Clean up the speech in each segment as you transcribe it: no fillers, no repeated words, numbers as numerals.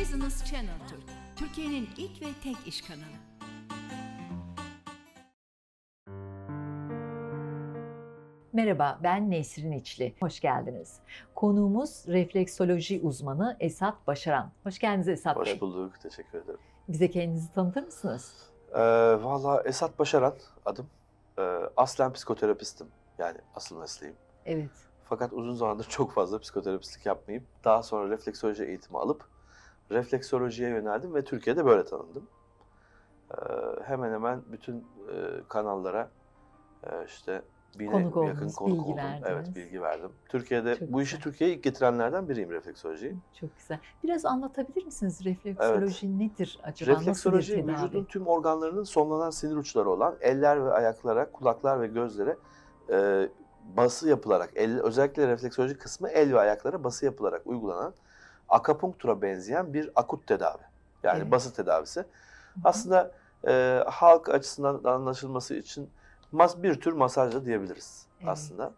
Business Channel Türk, Türkiye'nin ilk ve tek iş kanalı. Merhaba, ben Nesrin İçli. Hoş geldiniz. Konuğumuz refleksoloji uzmanı Esat Başaran. Hoş geldiniz Esat Bey. Hoş bulduk, teşekkür ederim. Bize kendinizi tanıtır mısınız? Valla Esat Başaran adım. Aslen psikoterapistim. Yani asıl mesleğim. Evet. Fakat uzun zamandır çok fazla psikoterapistlik yapmayıp daha sonra refleksoloji eğitimi alıp refleksolojiye yöneldim ve Türkiye'de böyle tanındım. Hemen hemen bütün kanallara işte konuk oldum. Evet, bilgi verdim. Türkiye'de çok bu işi Türkiye'ye ilk getirenlerden biriyim, refleksolojiyi. Çok güzel. Biraz anlatabilir misiniz refleksoloji nedir acaba? Refleksoloji vücudun tüm organlarının sonlanan sinir uçları olan eller ve ayaklara, kulaklar ve gözlere bası yapılarak, özellikle refleksoloji kısmı el ve ayaklara bası yapılarak uygulanan akupunktura benzeyen bir akut tedavi. Yani bası tedavisi. Hı -hı. Aslında halk açısından anlaşılması için bir tür masaj da diyebiliriz aslında.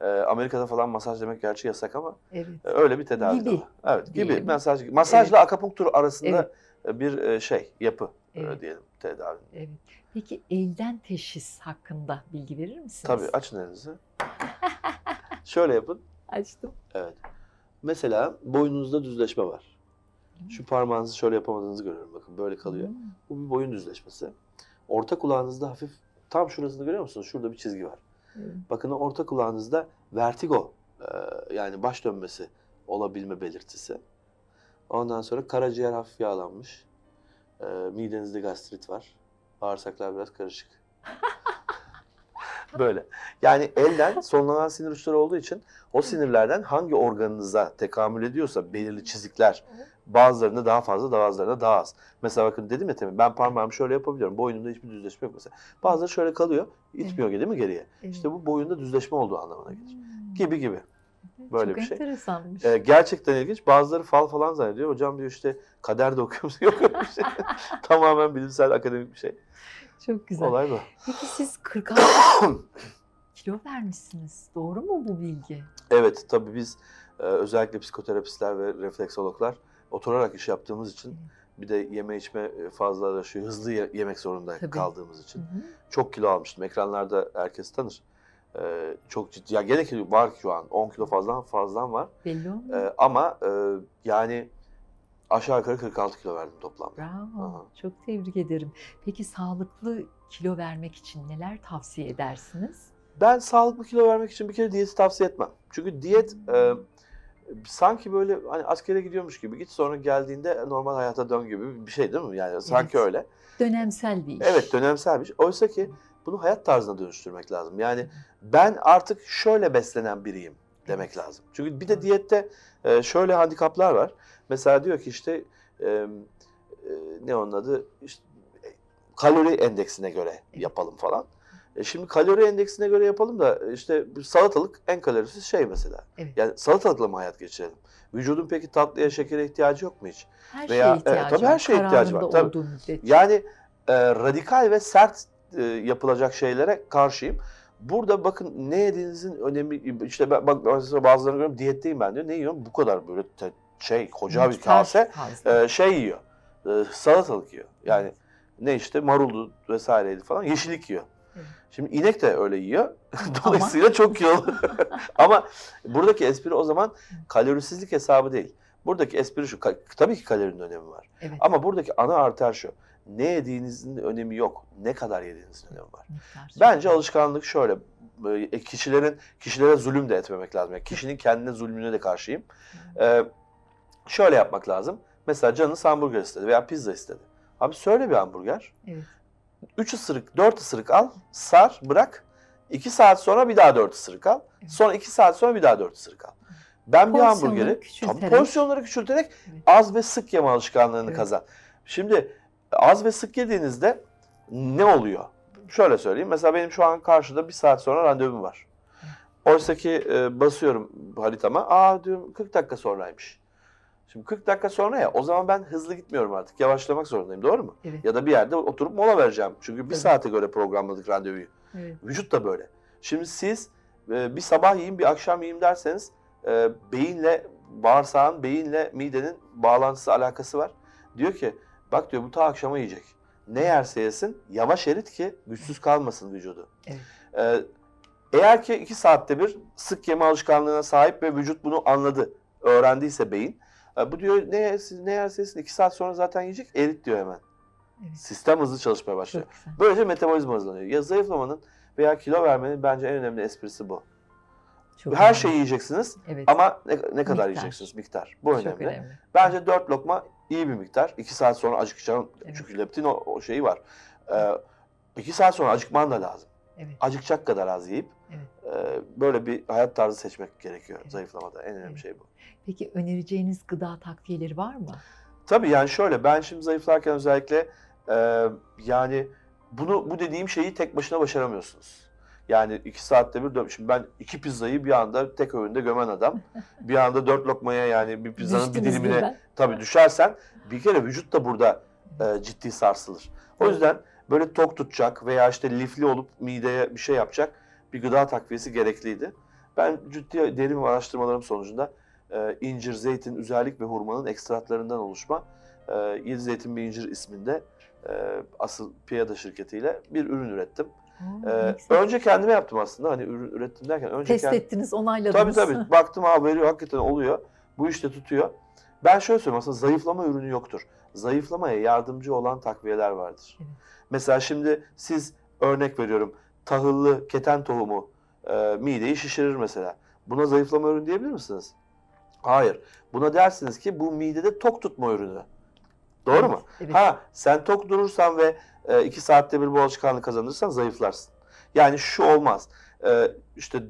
Amerika'da falan masaj demek gerçi yasak ama öyle bir tedavi gibi. Evet, gibi masaj. Masajla akupunktur arasında bir şey, yapı diyelim tedavi. Evet. Peki elden teşhis hakkında bilgi verir misiniz? Tabii, açın elinizi. Şöyle yapın. Açtım. Evet. Mesela boynunuzda düzleşme var. Şu parmağınızı şöyle yapamadığınızı görüyorum. Bakın böyle kalıyor. Bu bir boyun düzleşmesi. Orta kulağınızda hafif, tam şurasını görüyor musunuz? Şurada bir çizgi var. Bakın orta kulağınızda vertigo, yani baş dönmesi olabilme belirtisi. Ondan sonra karaciğer hafif yağlanmış. Midenizde gastrit var. Bağırsaklar biraz karışık. Böyle. Yani elden sonlanan sinir uçları olduğu için o sinirlerden hangi organınıza tekamül ediyorsa belirli çizikler, bazılarında daha fazla, bazılarında daha az. Mesela bakın dedim ya temin, ben parmağımı şöyle yapabiliyorum. Boynumda hiçbir düzleşme yok mesela. Bazıları şöyle kalıyor, itmiyor değil mi geriye? İşte bu boyunda düzleşme olduğu anlamına gelir. Gibi gibi. Böyle çok bir şey. Enteresanmış. Gerçekten ilginç. Bazıları fal falan zannediyor. Hocam diyor işte kader de okuyor musun? Yok öyle bir şey. Tamamen bilimsel, akademik bir şey. Çok güzel. Olay bu. Peki siz 46 kilo vermişsiniz. Doğru mu bu bilgi? Evet. Tabii biz özellikle psikoterapistler ve refleksologlar oturarak iş yaptığımız için bir de yeme içme fazlalaşıyor. Hızlı yemek zorunda kaldığımız için. Çok kilo almıştım. Ekranlarda herkes tanır. Çok ciddi. Ya gene ki var şu an 10 kilo fazlan var. Belli olmuyor. Ama yani aşağı yukarı 46 kilo verdim toplamda. Bravo. Aha. Çok tebrik ederim. Peki sağlıklı kilo vermek için neler tavsiye edersiniz? Ben sağlıklı kilo vermek için bir kere diyeti tavsiye etmem. Çünkü diyet sanki böyle hani askere gidiyormuş gibi git sonra geldiğinde normal hayata dön gibi bir şey değil mi? Yani sanki öyle. Dönemsel bir iş. Evet, dönemsel bir iş. Oysa ki bunu hayat tarzına dönüştürmek lazım. Yani ben artık şöyle beslenen biriyim demek lazım. Çünkü bir de diyette şöyle handikaplar var. Mesela diyor ki işte ne onun adı? İşte, kalori endeksine göre yapalım falan. Şimdi kalori endeksine göre yapalım da işte salatalık en kalorisiz şey mesela. Yani salatalıkla mı hayat geçirelim? Vücudun peki tatlıya, şekere ihtiyacı yok mu hiç? Her şeye ihtiyacı var. Tabii her şeye ihtiyacı var. Tabii. Yani radikal ve sert yapılacak şeylere karşıyım. Burada bakın ne yediğinizin önemi, işte ben size bazılarını görüyorum, diyetteyim ben diyor. Ne yiyorum? Bu kadar böyle koca bir kase şey yiyor. Salatalık yiyor. Yani ne işte maruldu vesaireydi falan. Yeşillik yiyor. Şimdi inek de öyle yiyor. Dolayısıyla çok kilolu. Ama buradaki espri o zaman kalorisizlik hesabı değil. Buradaki espri şu. Tabii ki kalorinin önemi var. Ama buradaki ana arter şu. Ne yediğinizin önemi yok. Ne kadar yediğinizin önemi var. Bence alışkanlık şöyle. Kişilere zulüm de etmemek lazım. Yani kişinin kendine zulmüne de karşıyım. Şöyle yapmak lazım. Mesela canınız hamburger istedi veya pizza istedi. Abi söyle bir hamburger. 3 ısırık, 4 ısırık al, sar, bırak. 2 saat sonra bir daha 4 ısırık al. Sonra 2 saat sonra bir daha 4 ısırık al. Ben bir hamburgeri porsiyonları küçülterek az ve sık yeme alışkanlığını kazan. Şimdi az ve sık yediğinizde ne oluyor? Şöyle söyleyeyim. Mesela benim şu an karşıda bir saat sonra randevum var. Oysa ki basıyorum haritama. Aa diyorum 40 dakika sonraymış. Şimdi 40 dakika sonra ya, o zaman ben hızlı gitmiyorum artık. Yavaşlamak zorundayım, doğru mu? Ya da bir yerde oturup mola vereceğim. Çünkü bir saate göre programladık randevuyu. Vücut da böyle. Şimdi siz bir sabah yiyeyim, bir akşam yiyeyim derseniz beyinle bağırsağın, beyinle midenin bağlantısı, alakası var. Diyor ki bak diyor bu ta akşama yiyecek. Ne yerse yesin yavaş erit ki güçsüz kalmasın vücudu. Evet. Eğer ki 2 saatte bir sık yeme alışkanlığına sahip ve vücut bunu anladı, öğrendiyse beyin. Bu diyor ne yerse yesin 2 saat sonra zaten yiyecek, erit diyor hemen. Evet. Sistem hızlı çalışmaya başlıyor. Böylece metabolizma hızlanıyor. Ya zayıflamanın veya kilo vermenin bence en önemli esprisi bu. Çok her şeyi yiyeceksiniz, evet, ama ne kadar yiyeceksiniz? Miktar. Bu önemli. Önemli. Bence 4 lokma iyi bir miktar. 2 saat sonra acıkacağım. Evet. Çünkü leptin o şeyi var. 2 saat sonra acıkman da lazım. Evet. Acıkacak kadar az yiyip, evet, böyle bir hayat tarzı seçmek gerekiyor, evet, zayıflamada. En önemli, evet, şey bu. Peki önereceğiniz gıda takviyeleri var mı? Tabii yani şöyle, ben şimdi zayıflarken özellikle yani bu dediğim şeyi tek başına başaramıyorsunuz. Yani 2 saatte bir dönmüşüm. Şimdi ben 2 pizzayı bir anda tek öğünde gömen adam. Bir anda 4 lokmaya, yani bir pizzanın bir dilimine tabii düşersen bir kere vücut da burada ciddi sarsılır. O yüzden böyle tok tutacak veya işte lifli olup mideye bir şey yapacak bir gıda takviyesi gerekliydi. Ben ciddi derin araştırmalarım sonucunda incir, zeytin, üzerlik ve hurmanın ekstratlarından oluşma Yedi Zeytin Bir İncir isminde asıl Piyada şirketiyle bir ürün ürettim. Önce kendime yaptım aslında, hani ürün ürettim derken önce test ettiniz, onayladınız. Tabii. Baktım ha veriyor, hakikaten oluyor. Bu işte tutuyor. Ben şöyle söyleyeyim, aslında zayıflama ürünü yoktur. Zayıflamaya yardımcı olan takviyeler vardır. Evet. Mesela şimdi siz, örnek veriyorum, tahıllı keten tohumu mideyi şişirir mesela. Buna zayıflama ürünü diyebilir misiniz? Hayır. Buna dersiniz ki bu midede tok tutma ürünü. Doğru, evet, mu? Evet. Ha, sen tok durursan ve 2 saatte bir bu alışkanlığı kazanırsan zayıflarsın. Yani şu olmaz. İşte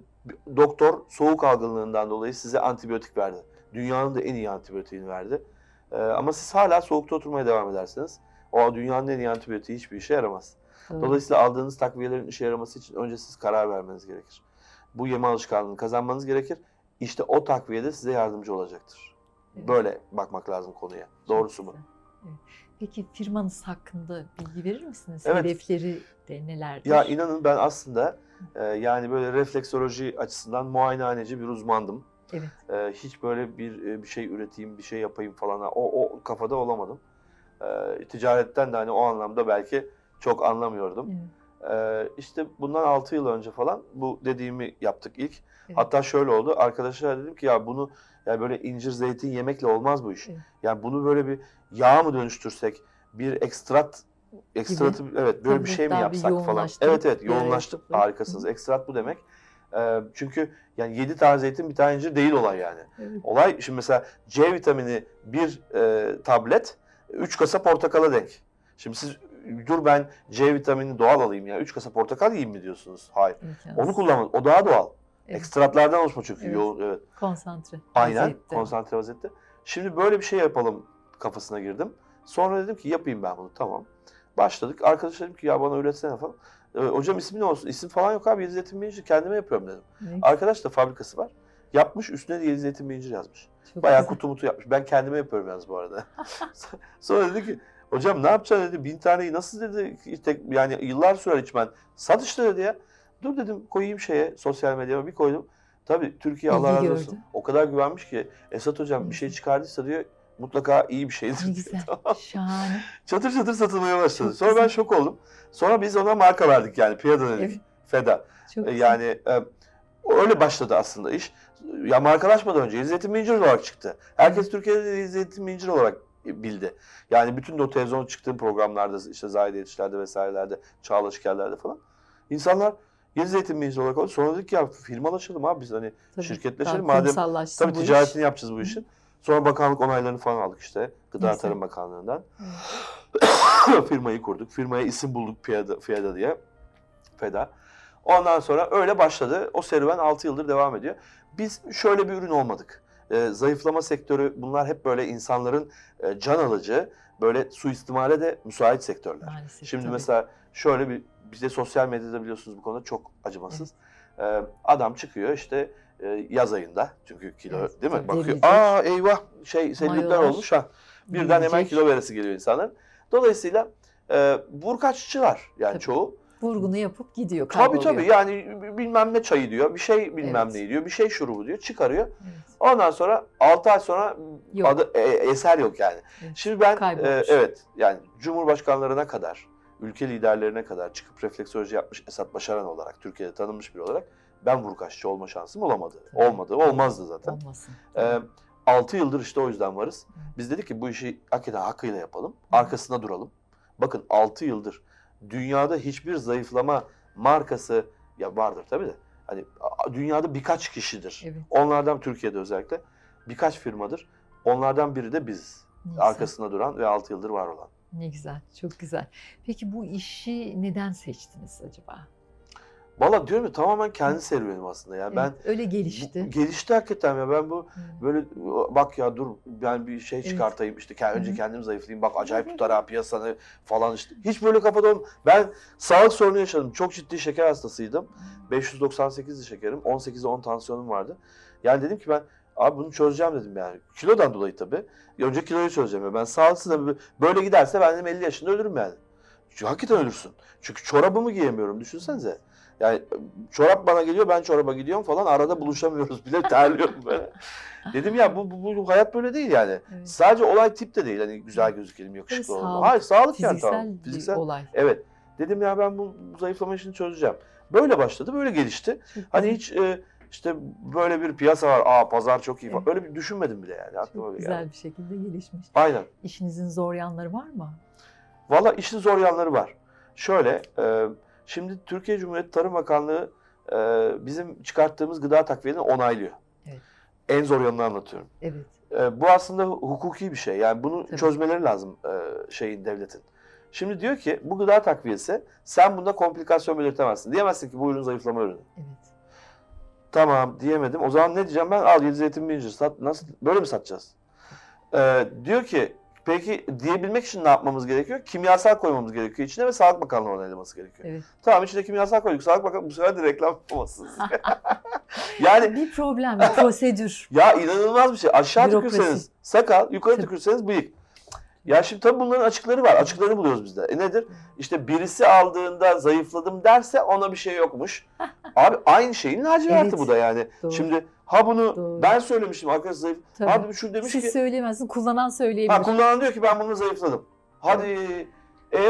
doktor soğuk algınlığından dolayı size antibiyotik verdi. Dünyanın da en iyi antibiyotiğini verdi. Ama siz hala soğukta oturmaya devam ederseniz o dünyanın en iyi antibiyotiği hiçbir işe yaramaz. Evet. Dolayısıyla aldığınız takviyelerin işe yaraması için önce siz karar vermeniz gerekir. Bu yeme alışkanlığını kazanmanız gerekir. İşte o takviye de size yardımcı olacaktır. Evet. Böyle bakmak lazım konuya. Doğrusu bu. Peki firmanız hakkında bilgi verir misiniz? Evet. Hedefleri de nelerdir? Ya inanın ben aslında yani böyle refleksoloji açısından muayenehaneci bir uzmandım. Evet. Hiç böyle bir şey üreteyim, bir şey yapayım falan o kafada olamadım. Ticaretten de hani o anlamda belki çok anlamıyordum. Evet. İşte bundan 6 yıl önce falan bu dediğimi yaptık ilk. Evet. Hatta şöyle oldu, arkadaşlara dedim ki ya bunu... Yani böyle incir, zeytin yemekle olmaz bu iş. Evet. Yani bunu böyle bir yağa mı dönüştürsek, bir ekstratı, evet, böyle bir şey mi yapsak falan. Evet, yoğunlaştık. Harikasınız. Hı. Ekstrat bu demek. Çünkü yani 7 tane zeytin, bir tane incir değil olay yani. Evet. Olay şimdi mesela C vitamini bir tablet, 3 kasa portakala denk. Şimdi siz dur ben C vitamini doğal alayım ya, 3 kasa portakal yiyeyim mi diyorsunuz? Hayır. İmkansız. Onu kullanın. O daha doğal. Evet. Ekstratlardan oluşma çünkü, evet, yoğun, evet. Konsantre. Aynen, vaziyette. Konsantre vaziyette. Şimdi böyle bir şey yapalım kafasına girdim. Sonra dedim ki yapayım ben bunu, tamam. Başladık. Arkadaş dedim ki ya bana öğretsene falan. Hocam ismi ne olsun? İsim falan yok abi, Yedi Zeytin Bir İncir kendime yapıyorum dedim. Evet. Arkadaş da fabrikası var. Yapmış, üstüne de Yedi Zeytin Bir İncir yazmış. Çok bayağı güzel. Kutu mutu yapmış. Ben kendime yapıyorum yalnız bu arada. Sonra dedi ki hocam ne yapacaksın dedi. 1000 taneyi nasıl dedi. Yani yıllar sürer içmen. Sat işte dedi ya. Dur dedim koyayım şeye, sosyal medyama bir koydum. Tabii Türkiye Allah razı olsun. O kadar güvenmiş ki Esat hocam, hı, bir şey çıkardıysa diyor mutlaka iyi bir şeydir. Ne güzel, şahane. Çatır çatır satılmaya başladı. Çok sonra güzel. Ben şok oldum. Sonra biz ona marka verdik yani Piyada dedik. Evet. FEDA. Çok yani öyle başladı aslında iş. Ya markalaşmadan önce İzzetim İncir olarak çıktı. Herkes, evet, Türkiye'de İzzetim İncir olarak bildi. Yani bütün de o televizyon çıktığım programlarda, işte Zahide Yetişler'de vesairelerde, Çağla Şikerler'de falan. İnsanlar Yedi Zeytin Bir İncir olarak oldu. Sonra dedik ki ya firmalaşalım abi biz, hani tabii, şirketleşelim. Madem tabii ticaretini yapacağız bu işin. Sonra bakanlık onaylarını falan aldık işte. Gıda Tarım Bakanlığı'ndan. Firmayı kurduk. Firmaya isim bulduk, Piyada diye. FEDA. Ondan sonra öyle başladı. O serüven 6 yıldır devam ediyor. Biz şöyle bir ürün olmadık. Zayıflama sektörü, bunlar hep böyle insanların can alıcı, böyle suistimale de müsait sektörler. Maalesef, şimdi tabii. Mesela şöyle bir, bizde sosyal medyada biliyorsunuz bu konuda çok acımasız. Evet. Adam çıkıyor işte yaz ayında, çünkü kilo, evet, değil mi? Bakıyor, aa eyvah selülitler olmuş ha. Birden denecek. Hemen kilo veresi geliyor insanın. Dolayısıyla burkaççı var yani, tabii, çoğu. Vurgunu yapıp gidiyor. Tabii tabii, yani bilmem ne çayı diyor, bir şey bilmem, evet, ne diyor, bir şey şurubu diyor, çıkarıyor. Evet. Ondan sonra 6 ay sonra yok. Eser yok yani. Evet. Şimdi ben evet yani cumhurbaşkanlarına kadar, ülke liderlerine kadar çıkıp refleksoloji yapmış Esat Başaran olarak, Türkiye'de tanınmış biri olarak ben vurkaççı olma şansım olamadı. Evet. Olmadı, olmazdı zaten. Olmasın. 6 yıldır işte o yüzden varız. Evet. Biz dedik ki bu işi hakikaten hakkıyla yapalım, arkasına duralım. Bakın 6 yıldır dünyada hiçbir zayıflama markası, ya vardır tabii de, hani dünyada birkaç kişidir. Evet. Onlardan Türkiye'de özellikle birkaç firmadır. Onlardan biri de biz. Neyse. Arkasına duran ve 6 yıldır var olan. Ne güzel, çok güzel. Peki bu işi neden seçtiniz acaba? Valla diyorum ya, tamamen kendi serüvenim aslında. Yani evet, ben öyle gelişti. Gelişti hakikaten ya. Ben bu böyle bak ya dur ben bir şey çıkartayım işte önce kendim zayıflayayım bak acayip tutar ha piyasana falan işte. Hiç böyle kafada olmadı. Ben sağlık sorunu yaşadım. Çok ciddi şeker hastasıydım. 598'di şekerim. 18'e 10 tansiyonum vardı. Yani dedim ki ben abi bunu çözeceğim dedim yani. Kilodan dolayı tabii. Önce kiloyu çözeceğim. Ben sağlıksız da böyle giderse ben dedim 50 yaşında ölürüm yani. Çünkü hakikaten ölürsün. Çünkü çorabımı giyemiyorum düşünsenize. Yani çorap bana geliyor, ben çoraba gidiyorum falan. Arada buluşamıyoruz bile, terliyorum böyle. Dedim ya bu hayat böyle değil yani. Evet. Sadece olay tip de değil. Hani güzel gözükelim, yakışıklı olalım. Hayır, sağlık yani tamam. Fiziksel olay. Evet. Dedim ya ben bu zayıflama işini çözeceğim. Böyle başladı, böyle gelişti. Hani hiç işte böyle bir piyasa var, pazar çok iyi falan. Evet. Öyle bir düşünmedim bile yani. Aklıma çok güzel geldi. Bir şekilde gelişmiş. Aynen. İşinizin zor yanları var mı? Valla işin zor yanları var. Şöyle... Şimdi Türkiye Cumhuriyeti Tarım Bakanlığı bizim çıkarttığımız gıda takviyelerini onaylıyor. Evet. En zor yanını anlatıyorum. Evet. Bu aslında hukuki bir şey. Yani bunu tabii çözmeleri lazım devletin. Şimdi diyor ki bu gıda takviyesi, sen bunda komplikasyon belirtemezsin. Diyemezsin ki bu ürün zayıflama ürünü. Evet. Tamam diyemedim. O zaman ne diyeceğim ben? Al Yedi Zeytin Bir İncir sat. Nasıl? Böyle mi satacağız? Diyor ki peki diyebilmek için ne yapmamız gerekiyor? Kimyasal koymamız gerekiyor içine ve Sağlık Bakanlığı onaylaması gerekiyor. Evet. Tamam içine kimyasal koyduk. Sağlık Bakanlığı bu sefer de reklam yapamazsınız. Yani bir problem, bir prosedür. Ya inanılmaz bir şey. Aşağı tükürseniz sakal, yukarı tükürseniz bıyık. Ya şimdi tabii bunların açıkları var. Açıklarını buluyoruz biz de. Nedir? İşte birisi aldığında zayıfladım derse ona bir şey yokmuş. Abi aynı şeyin laciverti evet, bu da yani. Doğru. Şimdi bunu doğru, ben söylemiştim arkadaş zayıf. Abi şu demiş siz ki. Siz söyleyemezsin, kullanan söyleyebilir. Kullanan diyor ki ben bunu zayıfladım. Hadi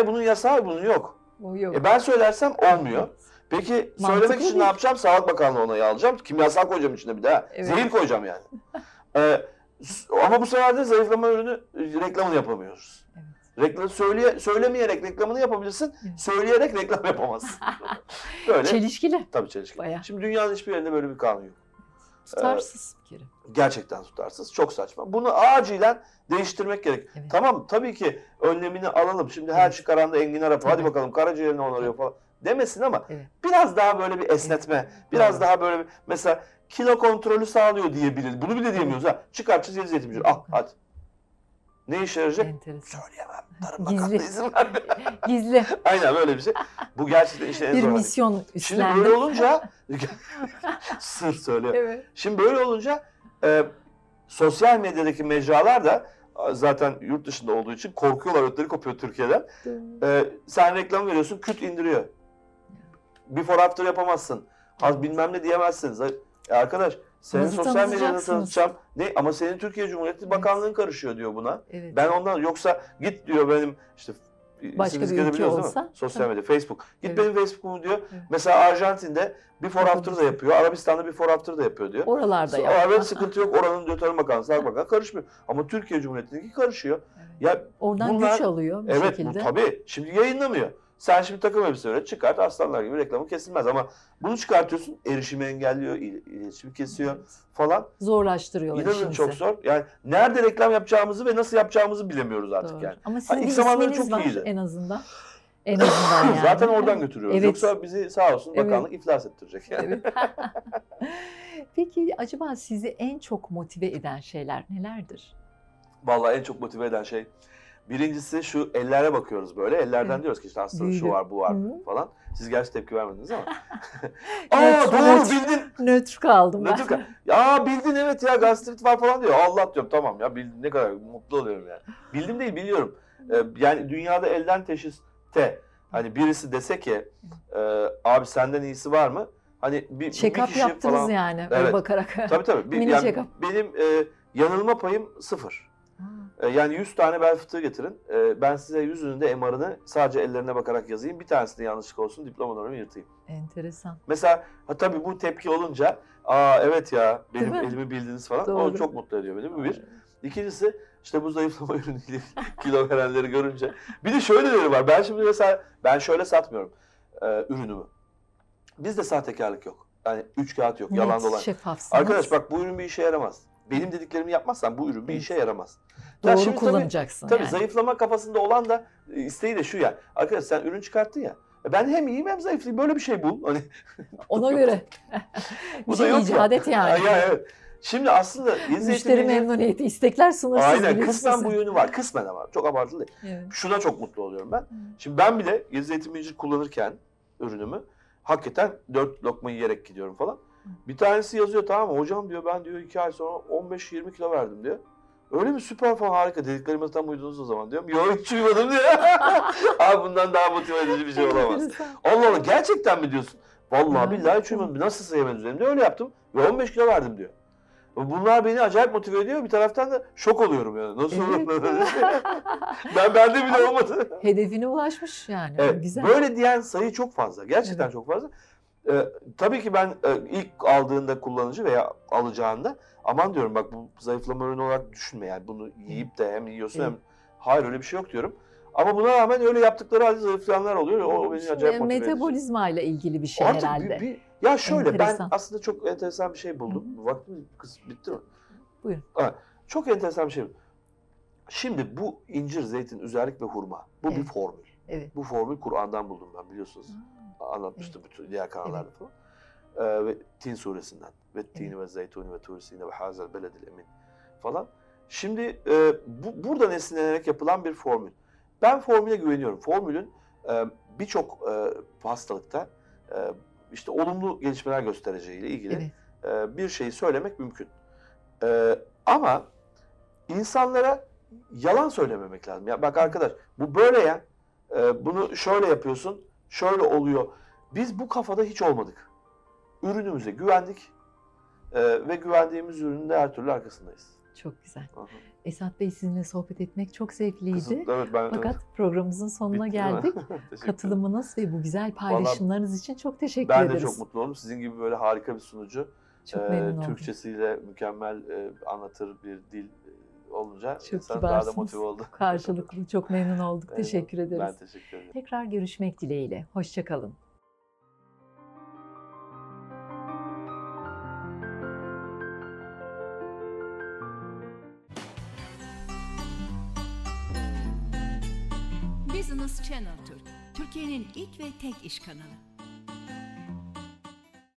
bunun yasağı bunun yok. O yok. Ben söylersem olmuyor. Peki mantıklı söylemek için değil. Ne yapacağım? Sağlık Bakanlığı onayı alacağım. Kimyasal koyacağım içine bir daha. Evet. Zehir koyacağım yani. Ama bu sefer de zayıflama ürünü reklamını yapamıyoruz. Evet. Söylemeyerek reklamını yapabilirsin, söyleyerek reklam yapamazsın. Böyle. Çelişkili. Tabii çelişkili. Bayağı. Şimdi dünyanın hiçbir yerinde böyle bir kanun yok. Tutarsız bir kere. Gerçekten tutarsız. Çok saçma. Bunu acilen değiştirmek gerek. Evet. Tamam tabii ki önlemini alalım. Şimdi her çıkaranda enginar yapalım. Hadi bakalım karaciğerini onarıyor falan demesin ama biraz daha böyle bir esnetme. Biraz daha böyle bir, mesela kilo kontrolü sağlıyor diyebiliriz. Bunu bile diyemiyoruz. Ha. Çıkartacağız Yedi Zeytin Bir İncir. Hadi. Ne işe yarayacak? Enteresan. Söyleyemem. Tarım Bakanlığı izin verdi. Gizli. Aynen böyle bir şey. Bu gerçekten işte en zor. Bir misyon üstlendi. Şimdi böyle olunca sır söylüyor. Evet. Şimdi böyle olunca sosyal medyadaki mecralar da zaten yurt dışında olduğu için korkuyorlar, ötleri kopuyor Türkiye'den. Sen reklam veriyorsun, küt indiriyor. Before after yapamazsın. Az bilmem ne diyemezsiniz. Arkadaş senin sosyal medyada tanıtacağım. Ne? Ama senin Türkiye Cumhuriyeti Bakanlığın karışıyor diyor buna. Evet. Ben ondan yoksa git diyor benim işte başka bir ülke olsa. Sosyal medya, Facebook. Git benim Facebook'umu diyor. Evet. Mesela Arjantin'de before after da yapıyor. Arabistan'da before after da yapıyor diyor. Oralarda yapıyor. Sıkıntı yok. Oranın diyor Tarım Bakanlığı, Sağlık Bakanlığı karışmıyor. Ama Türkiye Cumhuriyeti'ninki karışıyor. Evet. Ya oradan güç alıyor bir şekilde. Evet tabii. Şimdi yayınlamıyor. Sen şimdi takım elbise öyle çıkart, aslanlar gibi reklamı kesilmez ama bunu çıkartıyorsun, erişimi engelliyor, iletişimi kesiyor falan. Zorlaştırıyorlar işimizi. İnanın çok zor. Yani nerede reklam yapacağımızı ve nasıl yapacağımızı bilemiyoruz artık yani. Ama sizin bir isminiz var en azından. En azından yani. Zaten oradan götürüyoruz. Evet. Yoksa bizi sağ olsun bakanlık iflas ettirecek yani. Evet. Peki acaba sizi en çok motive eden şeyler nelerdir? Vallahi en çok motive eden şey... Birincisi şu ellere bakıyoruz böyle. Ellerden diyoruz ki işte hastanın şu var, bu var falan. Siz gerçi tepki vermediniz ama. Doğru bildin. Nötr kaldım ben. Ya bildin evet ya gastrit var falan diyor. Allah diyorum tamam ya bildin ne kadar mutlu oluyorum yani. Bildim değil biliyorum. Yani dünyada elden teşhiste hani birisi dese ki abi senden iyisi var mı? hani bir check-up yaptınız falan, yani evet, bakarak. Tabii tabii. Bir, yani benim yanılma payım sıfır. Yani 100 tane bel fıtığı getirin. Ben size 100'ünün de MR'ını sadece ellerine bakarak yazayım. Bir tanesi de yanlışlık olsun, diplomalarımı yırtayım. Enteresan. Mesela tabii bu tepki olunca, aa evet ya benim elimi bildiniz falan. Doğru. O çok mutlu ediyor beni. Bu bir. İkincisi işte bu zayıflama ürünüyle kilo verenleri görünce. Bir de şöyle diyorum var. Ben şimdi mesela ben şöyle satmıyorum ürünümü. Bizde sahtekarlık yok. Yani üç kağıt yok, yalan dolan. Arkadaş bak bu ürün bir işe yaramaz. Benim dediklerimi yapmazsan bu ürün bir işe yaramaz. Doğru şimdi kullanacaksın. Tabii, yani. Tabii zayıflama kafasında olan da isteği de şu yani. Arkadaş sen ürün çıkarttın ya. Ben hem iyiyim hem zayıflayayım. Böyle bir şey bul. Hani ona göre. Bu da icat et yani. Ya, evet. Şimdi aslında müşteri memnuniyeti, istekler sınırsız. Aynen kısmen bu yönü var. Kısmen ama çok abartılı değil. Evet. Şuna çok mutlu oluyorum ben. Şimdi ben bile Yedi Zeytin Bir İncir kullanırken ürünümü hakikaten 4 lokma yiyerek gidiyorum falan. Bir tanesi yazıyor tamam mı? Hocam diyor ben diyor 2 ay sonra 15-20 kilo verdim diyor. Öyle mi? Süper falan harika. Dediklerime tam uydunuz o zaman diyorum. Yok hiç uymadım diyor. Abi bundan daha motive edici bir şey olamaz. Allah Allah gerçekten mi diyorsun? Vallahi billahi hiç uymadım. Nasıl sevmeniz üzerimde öyle yaptım ve 15 kilo verdim diyor. Bunlar beni acayip motive ediyor. Bir taraftan da şok oluyorum yani. Nasıl olur? Evet. Bende bile ama olmadı. Hedefine ulaşmış yani. Evet. Güzel. Böyle diyen sayı çok fazla. Gerçekten evet, çok fazla. Tabii ki ben ilk aldığında kullanıcı veya alacağında aman diyorum bak bu zayıflama ürünü olarak düşünme yani bunu yiyip de hem yiyorsun hem hayır öyle bir şey yok diyorum. Ama buna rağmen öyle yaptıkları halde zayıflayanlar oluyor. O beni acayip motive ediyor. Metabolizma ile ilgili bir şey artık herhalde. Ya şöyle enteresan. Ben aslında çok enteresan bir şey buldum. Vaktim bitti mi? Buyurun. Evet, çok enteresan bir şey buldum. Şimdi bu incir, zeytin, üzerlik ve hurma bu evet, bir formül. Evet. Bu formülü Kur'an'dan buldum ben biliyorsunuz. Anlatmıştım evet, bütün diğer kanallarda falan. Ve Tin suresinden. Ve tini ve zeytuni ve turisine ve hazel beledil emin falan. Şimdi buradan esinlenerek yapılan bir formül. Ben formüle güveniyorum. Formülün birçok hastalıkta işte olumlu gelişmeler göstereceğiyle ilgili evet, bir şeyi söylemek mümkün. Ama insanlara yalan söylememek lazım. Ya bak arkadaş bu böyle ya. Bunu şöyle yapıyorsun, şöyle oluyor. Biz bu kafada hiç olmadık. Ürünümüze güvendik ve güvendiğimiz ürünün de her türlü arkasındayız. Çok güzel. Aha. Esat Bey sizinle sohbet etmek çok zevkliydi. Kızım, evet, fakat evet, programımızın sonuna bitti, geldik. Katılımınız ve bu güzel paylaşımlarınız vallahi, için çok teşekkür ederiz. Ben de çok mutlu oldum. Sizin gibi böyle harika bir sunucu. Çok memnun oldum. Türkçesiyle mükemmel anlatır bir dil olunca insan daha da motive oldu. Karşılıklı çok memnun olduk. Evet, teşekkür ederiz. Ben teşekkür ederim. Tekrar görüşmek dileğiyle. Hoşça kalın. Business Channel Türkiye'nin ilk ve tek iş kanalı.